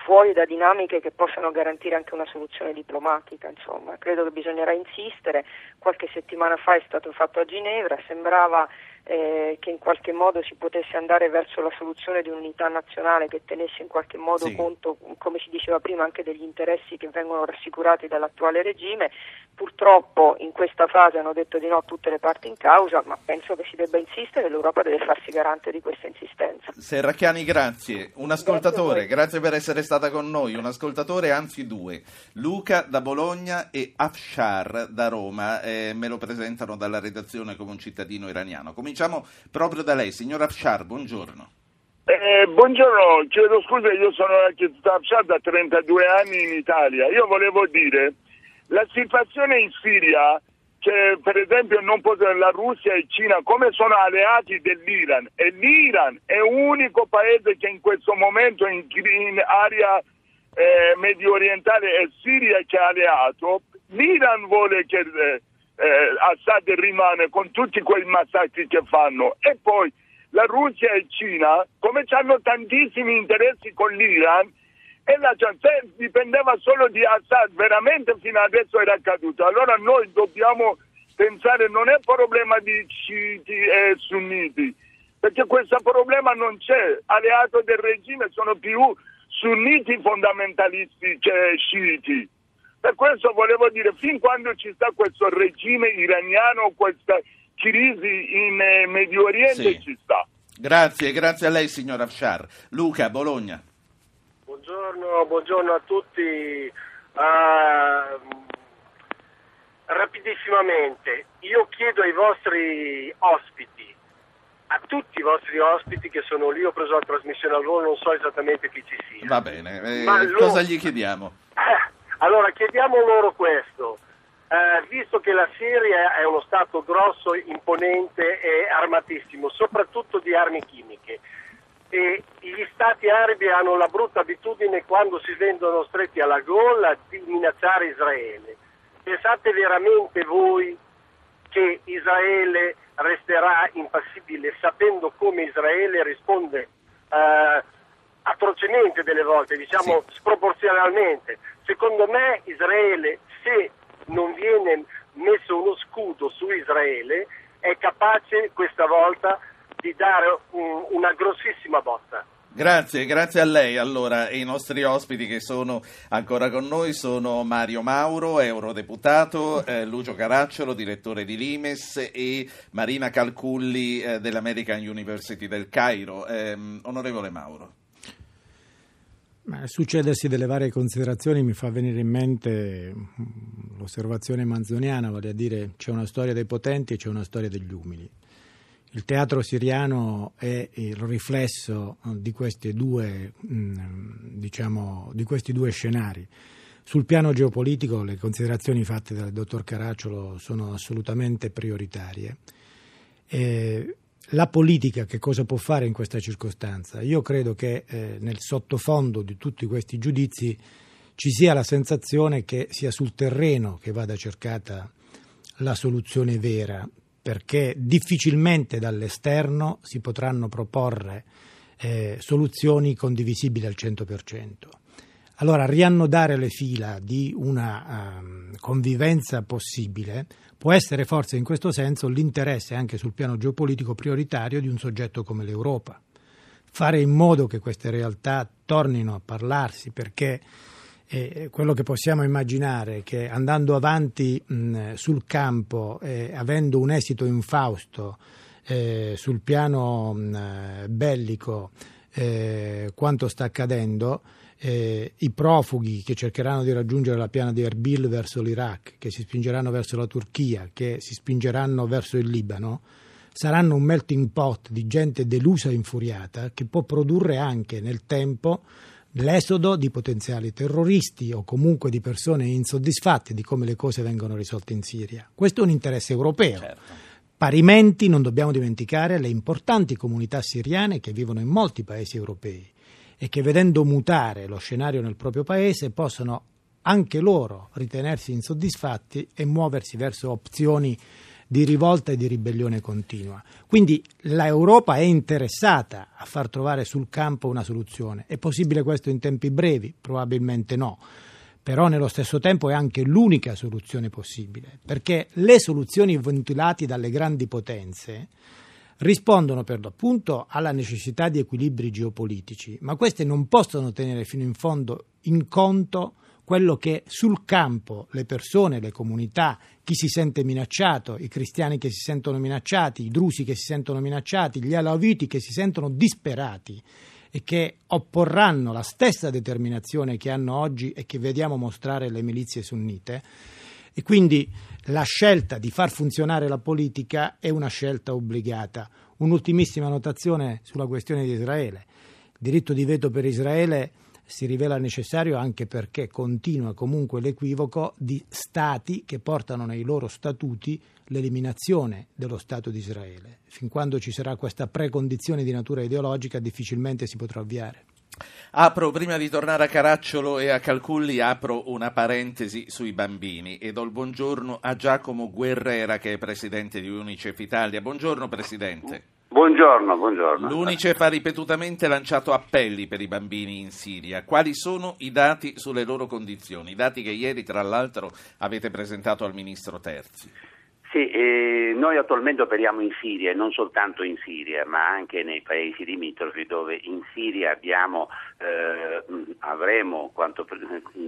fuori da dinamiche che possano garantire anche una soluzione diplomatica, insomma. Credo che bisognerà insistere. Qualche settimana fa è stato fatto a Ginevra, sembrava che in qualche modo si potesse andare verso la soluzione di un'unità nazionale che tenesse in qualche modo conto, come si diceva prima, anche degli interessi che vengono rassicurati dall'attuale regime. Purtroppo in questa fase hanno detto di no tutte le parti in causa, ma penso che si debba insistere e l'Europa deve farsi garante di questa insistenza. Serracchiani, grazie. Un ascoltatore, grazie per essere stata con noi, un ascoltatore, anzi due, Luca da Bologna e Afshar da Roma, me lo presentano dalla redazione come un cittadino iraniano. Cominciamo proprio da lei, signor Afshar, buongiorno. Buongiorno, chiedo scusa, io sono Afshar da 32 anni in Italia. Io volevo dire, la situazione in Siria, cioè, per esempio non posso, la Russia e Cina come sono alleati dell'Iran, e l'Iran è l'unico paese che in questo momento in area medio orientale e Siria che è alleato. L'Iran vuole che Assad rimane con tutti quei massacri che fanno, e poi la Russia e Cina come hanno tantissimi interessi con l'Iran, e la chance dipendeva solo di Assad, veramente fino adesso era accaduto. Allora noi dobbiamo pensare, non è problema di sciiti e sunniti, perché questo problema non c'è, alleato del regime sono più sunniti fondamentalisti che sciiti. Per questo volevo dire, fin quando ci sta questo regime iraniano, questa crisi in Medio Oriente, ci sta. Grazie, grazie a lei signor Afshar. Luca, Bologna. Buongiorno a tutti. Rapidissimamente, io chiedo ai vostri ospiti, a tutti i vostri ospiti che sono lì, ho preso la trasmissione al volo, non so esattamente chi ci sia. Va bene, cosa gli chiediamo? Allora, chiediamo loro questo, visto che la Siria è uno stato grosso, imponente e armatissimo, soprattutto di armi chimiche, e gli stati arabi hanno la brutta abitudine, quando si vendono stretti alla gola, di minacciare Israele. Pensate veramente voi che Israele resterà impassibile, sapendo come Israele risponde atrocemente delle volte, diciamo sproporzionalmente? Secondo me Israele, se non viene messo uno scudo su Israele, è capace questa volta di dare una grossissima botta. Grazie a lei. Allora, i nostri ospiti che sono ancora con noi sono Mario Mauro, eurodeputato, Lucio Caracciolo, direttore di Limes, e Marina Calculli dell'American University del Cairo. Onorevole Mauro. Succedersi delle varie considerazioni mi fa venire in mente l'osservazione manzoniana, vale a dire c'è una storia dei potenti e c'è una storia degli umili. Il teatro siriano è il riflesso di questi due, scenari. Sul piano geopolitico le considerazioni fatte dal dottor Caracciolo sono assolutamente prioritarie. La politica che cosa può fare in questa circostanza? Io credo che nel sottofondo di tutti questi giudizi ci sia la sensazione che sia sul terreno che vada cercata la soluzione vera, perché difficilmente dall'esterno si potranno proporre soluzioni condivisibili al 100%. Allora, riannodare le fila di una convivenza possibile può essere forse in questo senso l'interesse, anche sul piano geopolitico, prioritario di un soggetto come l'Europa. Fare in modo che queste realtà tornino a parlarsi, perché quello che possiamo immaginare è che andando avanti sul campo, avendo un esito infausto sul piano bellico, quanto sta accadendo, i profughi che cercheranno di raggiungere la piana di Erbil verso l'Iraq, che si spingeranno verso la Turchia, che si spingeranno verso il Libano, saranno un melting pot di gente delusa e infuriata, che può produrre anche nel tempo l'esodo di potenziali terroristi o comunque di persone insoddisfatte di come le cose vengono risolte in Siria. Questo è un interesse europeo. Certo. Parimenti non dobbiamo dimenticare le importanti comunità siriane che vivono in molti paesi europei e che, vedendo mutare lo scenario nel proprio paese, possono anche loro ritenersi insoddisfatti e muoversi verso opzioni di rivolta e di ribellione continua. Quindi l'Europa è interessata a far trovare sul campo una soluzione. È possibile questo in tempi brevi? Probabilmente no. Però nello stesso tempo è anche l'unica soluzione possibile, perché le soluzioni ventilate dalle grandi potenze rispondono per l'appunto alla necessità di equilibri geopolitici, ma queste non possono tenere fino in fondo in conto quello che sul campo le persone, le comunità, chi si sente minacciato, i cristiani che si sentono minacciati, i drusi che si sentono minacciati, gli alawiti che si sentono disperati e che opporranno la stessa determinazione che hanno oggi e che vediamo mostrare le milizie sunnite. E quindi la scelta di far funzionare la politica è una scelta obbligata. Un'ultimissima notazione sulla questione di Israele. Il diritto di veto per Israele si rivela necessario anche perché continua comunque l'equivoco di stati che portano nei loro statuti l'eliminazione dello Stato di Israele. Fin quando ci sarà questa precondizione di natura ideologica, difficilmente si potrà avviare. Apro, prima di tornare a Caracciolo e a Calculli, apro una parentesi sui bambini e do il buongiorno a Giacomo Guerrera, che è presidente di UNICEF Italia. Buongiorno Presidente. Buongiorno. L'UNICEF ha ripetutamente lanciato appelli per i bambini in Siria. Quali sono i dati sulle loro condizioni? I dati che ieri, tra l'altro, avete presentato al Ministro Terzi. Sì, noi attualmente operiamo in Siria, e non soltanto in Siria, ma anche nei paesi limitrofi, dove in Siria avremo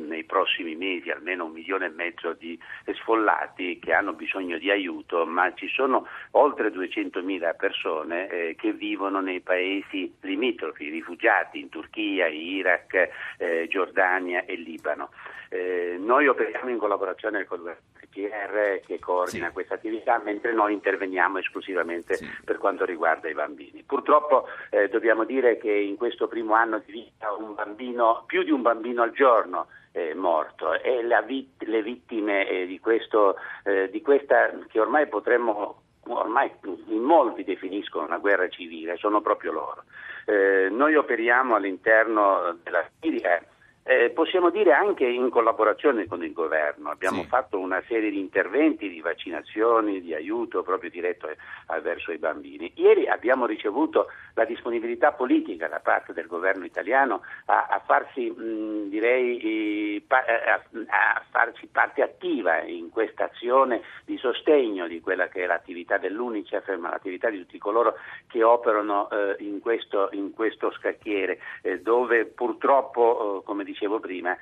nei prossimi mesi almeno 1,5 milioni di sfollati che hanno bisogno di aiuto, ma ci sono oltre 200.000 persone che vivono nei paesi limitrofi, rifugiati in Turchia, Iraq, Giordania e Libano. Noi operiamo in collaborazione con l'UNHCR che coordina questa attività, mentre noi interveniamo esclusivamente per quanto riguarda i bambini. Purtroppo dobbiamo dire che in questo primo anno di vita più di un bambino al giorno è morto, e le vittime di questa che ormai in molti definiscono una guerra civile sono proprio loro. Noi operiamo all'interno della Siria. Possiamo dire anche in collaborazione con il governo, abbiamo fatto una serie di interventi di vaccinazioni, di aiuto proprio diretto verso i bambini. Ieri abbiamo ricevuto la disponibilità politica da parte del governo italiano a farsi parte attiva in questa azione di sostegno di quella che è l'attività dell'UNICEF, ma l'attività di tutti coloro che operano in questo scacchiere, dove purtroppo, come dicevo prima,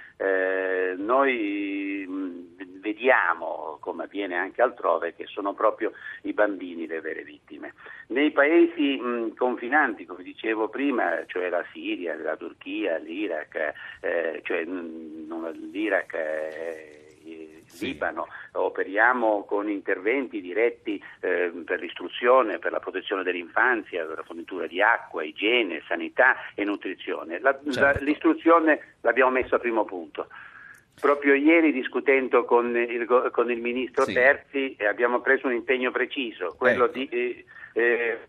noi vediamo, come avviene anche altrove, che sono proprio i bambini le vere vittime. Nei paesi confinanti, come dicevo prima, cioè la Siria, la Turchia, l'Iraq, Libano, operiamo con interventi diretti per l'istruzione, per la protezione dell'infanzia, per la fornitura di acqua, igiene, sanità e nutrizione. L'istruzione l'abbiamo messa a primo punto. Proprio ieri, discutendo con il Ministro Terzi, abbiamo preso un impegno preciso, quello di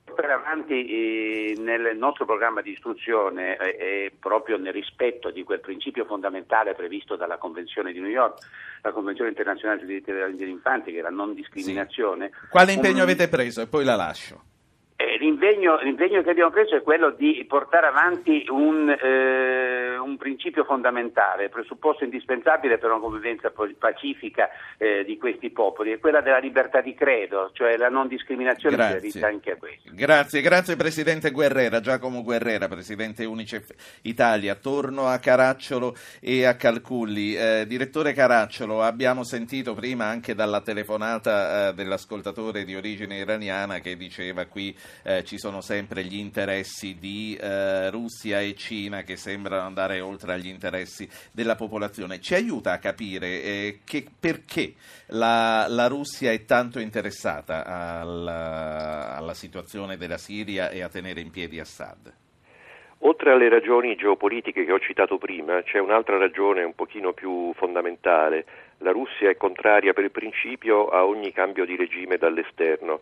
portare avanti nel nostro programma di istruzione, proprio nel rispetto di quel principio fondamentale previsto dalla Convenzione di New York, la Convenzione internazionale sui diritti dell'infanzia, che è la non discriminazione. Quale impegno avete preso? E poi la lascio. L'impegno che abbiamo preso è quello di portare avanti un principio fondamentale, presupposto indispensabile per una convivenza pacifica di questi popoli, è quella della libertà di credo, cioè la non discriminazione riferita anche a questo. Grazie Presidente Guerrera. Giacomo Guerrera, Presidente UNICEF Italia. Torno a Caracciolo e a Calculli. Direttore Caracciolo, abbiamo sentito prima anche dalla telefonata dell'ascoltatore di origine iraniana che diceva qui ci sono sempre gli interessi di Russia e Cina che sembrano andare oltre agli interessi della popolazione. Ci aiuta a capire perché la Russia è tanto interessata alla situazione della Siria e a tenere in piedi Assad? Oltre alle ragioni geopolitiche che ho citato prima, c'è un'altra ragione un pochino più fondamentale. La Russia è contraria per principio a ogni cambio di regime dall'esterno,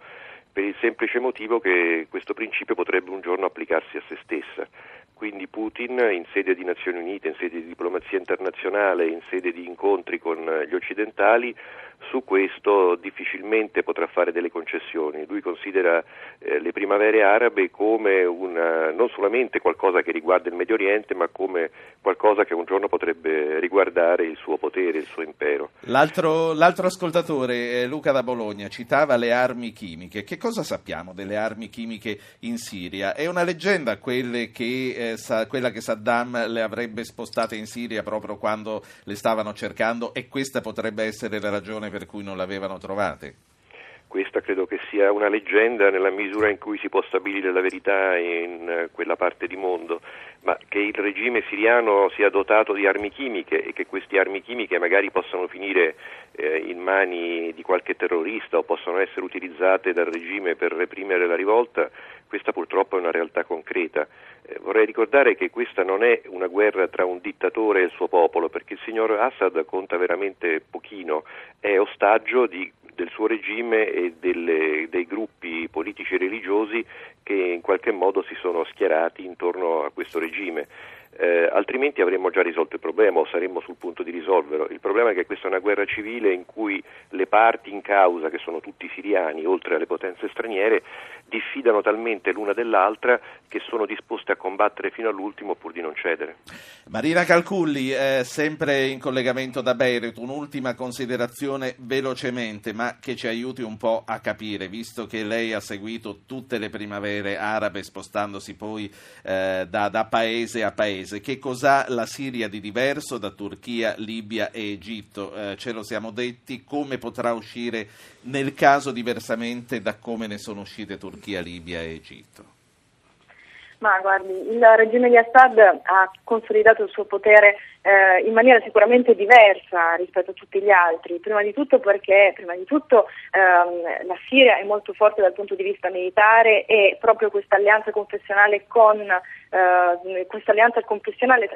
per il semplice motivo che questo principio potrebbe un giorno applicarsi a se stessa. Quindi Putin, in sede di Nazioni Unite, in sede di diplomazia internazionale, in sede di incontri con gli occidentali, su questo difficilmente potrà fare delle concessioni. Lui considera le primavere arabe come non solamente qualcosa che riguarda il Medio Oriente, ma come qualcosa che un giorno potrebbe riguardare il suo potere, il suo impero. L'altro ascoltatore, Luca da Bologna, citava le armi chimiche. Che cosa sappiamo delle armi chimiche in Siria? È una leggenda quella che Saddam le avrebbe spostate in Siria proprio quando le stavano cercando, e questa potrebbe essere la ragione per cui non l'avevano trovate? Questa credo che sia una leggenda nella misura in cui si può stabilire la verità in quella parte di mondo, ma che il regime siriano sia dotato di armi chimiche e che queste armi chimiche magari possano finire in mani di qualche terrorista o possano essere utilizzate dal regime per reprimere la rivolta, questa purtroppo è una realtà concreta. Vorrei ricordare che questa non è una guerra tra un dittatore e il suo popolo, perché il signor Assad conta veramente pochino, è ostaggio del suo regime e dei gruppi politici e religiosi che in qualche modo si sono schierati intorno a questo regime. Altrimenti avremmo già risolto il problema o saremmo sul punto di risolverlo. Il problema è che questa è una guerra civile in cui le parti in causa, che sono tutti siriani oltre alle potenze straniere, diffidano talmente l'una dell'altra che sono disposte a combattere fino all'ultimo pur di non cedere. Marina Calculli, sempre in collegamento da Beirut, un'ultima considerazione velocemente, ma che ci aiuti un po' a capire, visto che lei ha seguito tutte le primavere arabe spostandosi poi da paese a paese. Che cos'ha la Siria di diverso da Turchia, Libia e Egitto? Ce lo siamo detti, come potrà uscire nel caso diversamente da come ne sono uscite Turchia, Libia e Egitto? Ma guardi, il regime di Assad ha consolidato il suo potere in maniera sicuramente diversa rispetto a tutti gli altri, prima di tutto perché la Siria è molto forte dal punto di vista militare, e proprio questa alleanza confessionale tra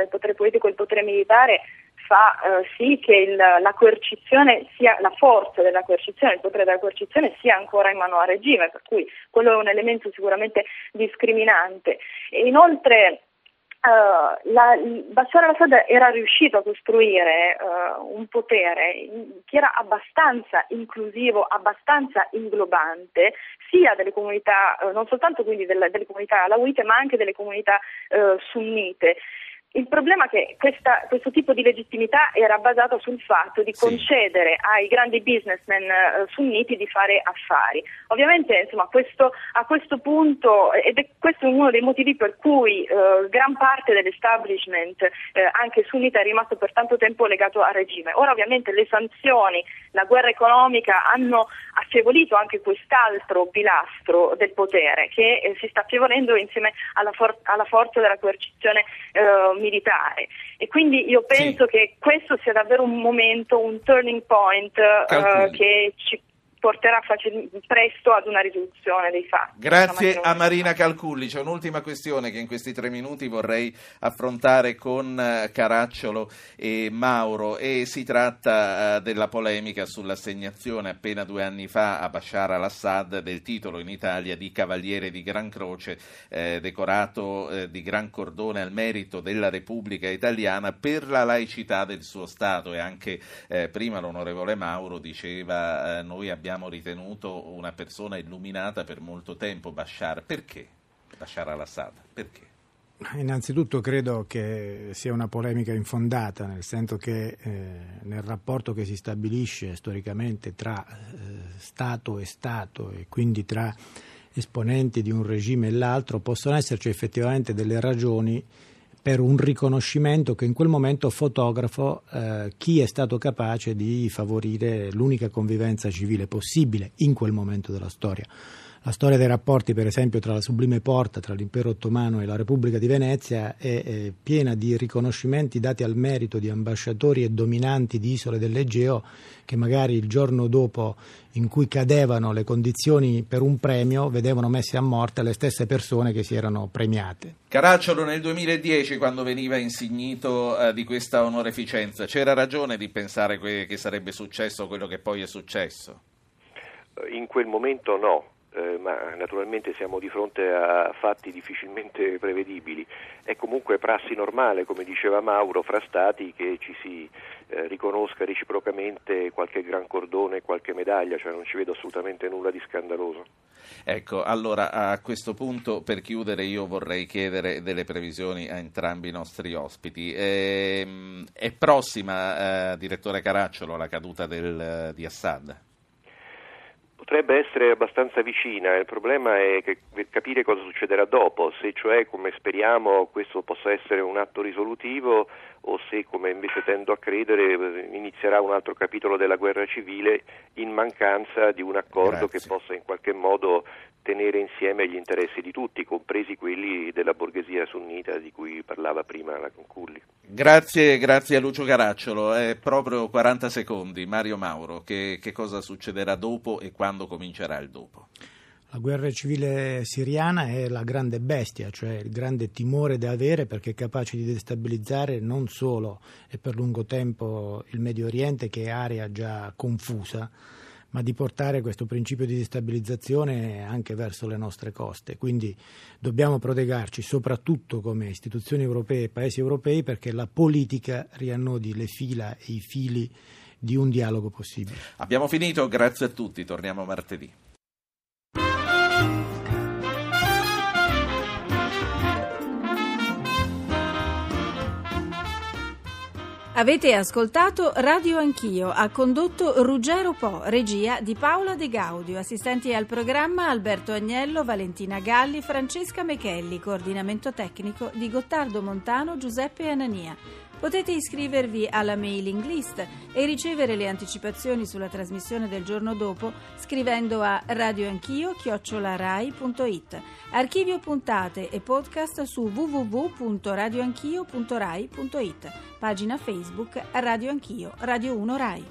il potere politico e il potere militare fa sì che la coercizione sia, la forza della coercizione, il potere della coercizione sia ancora in mano al regime, per cui quello è un elemento sicuramente discriminante. E inoltre Bashar al-Assad era riuscito a costruire un potere che era abbastanza inclusivo, abbastanza inglobante, sia delle comunità, non soltanto quindi delle comunità alawite, ma anche delle comunità sunnite. Il problema è che questo tipo di legittimità era basato sul fatto di concedere ai grandi businessmen sunniti di fare affari. Ovviamente, insomma, a questo punto, questo è uno dei motivi per cui gran parte dell'establishment anche sunnita è rimasto per tanto tempo legato al regime. Ora ovviamente le sanzioni, la guerra economica hanno affievolito anche quest'altro pilastro del potere che si sta affievolendo insieme alla forza della coercizione militare, e quindi io penso che questo sia davvero un momento, un turning point che ci porterà presto ad una risoluzione dei fatti. Grazie a Marina Calculli. C'è un'ultima questione che in questi 3 minuti vorrei affrontare con Caracciolo e Mauro, e si tratta della polemica sull'assegnazione appena 2 anni fa a Bashar al-Assad del titolo in Italia di Cavaliere di Gran Croce, decorato di gran cordone al merito della Repubblica Italiana per la laicità del suo Stato. E anche prima l'onorevole Mauro diceva noi abbiamo ritenuto una persona illuminata per molto tempo Bashar. Perché? Bashar al-Assad, perché? Innanzitutto credo che sia una polemica infondata, nel senso che nel rapporto che si stabilisce storicamente tra Stato e Stato, e quindi tra esponenti di un regime e l'altro, possono esserci effettivamente delle ragioni per un riconoscimento che in quel momento fotografo chi è stato capace di favorire l'unica convivenza civile possibile in quel momento della storia. La storia dei rapporti, per esempio, tra la Sublime Porta, tra l'Impero Ottomano e la Repubblica di Venezia è piena di riconoscimenti dati al merito di ambasciatori e dominanti di isole dell'Egeo che magari il giorno dopo, in cui cadevano le condizioni per un premio, vedevano messe a morte le stesse persone che si erano premiate. Caracciolo, nel 2010, quando veniva insignito di questa onoreficenza, c'era ragione di pensare che sarebbe successo quello che poi è successo? In quel momento no. ma naturalmente siamo di fronte a fatti difficilmente prevedibili. È comunque prassi normale, come diceva Mauro, fra Stati che ci si riconosca reciprocamente qualche gran cordone, qualche medaglia, cioè non ci vedo assolutamente nulla di scandaloso. Ecco, allora a questo punto, per chiudere, io vorrei chiedere delle previsioni a entrambi i nostri ospiti. È prossima, direttore Caracciolo, la caduta di Assad? Potrebbe essere abbastanza vicina, il problema è capire cosa succederà dopo, se cioè, come speriamo, questo possa essere un atto risolutivo o se, come invece tendo a credere, inizierà un altro capitolo della guerra civile in mancanza di un accordo che possa in qualche modo tenere insieme gli interessi di tutti, compresi quelli della borghesia sunnita di cui parlava prima la Conculli. Grazie a Lucio Caracciolo. È proprio 40 secondi. Mario Mauro, che cosa succederà dopo e quando comincerà il dopo? La guerra civile siriana è la grande bestia, cioè il grande timore da avere, perché è capace di destabilizzare non solo e per lungo tempo il Medio Oriente, che è area già confusa, ma di portare questo principio di destabilizzazione anche verso le nostre coste. Quindi dobbiamo protegarci, soprattutto come istituzioni europee e paesi europei, perché la politica riannodi le fila e i fili di un dialogo possibile. Abbiamo finito, grazie a tutti, torniamo martedì. Avete ascoltato Radio Anch'io, ha condotto Ruggero Po, regia di Paola De Gaudio, assistenti al programma Alberto Agnello, Valentina Galli, Francesca Mechelli, coordinamento tecnico di Gottardo Montano, Giuseppe Anania. Potete iscrivervi alla mailing list e ricevere le anticipazioni sulla trasmissione del giorno dopo scrivendo a radioanchio@rai.it. Archivio puntate e podcast su www.radioanchio.rai.it. Pagina Facebook Radio Anch'io, Radio 1 Rai.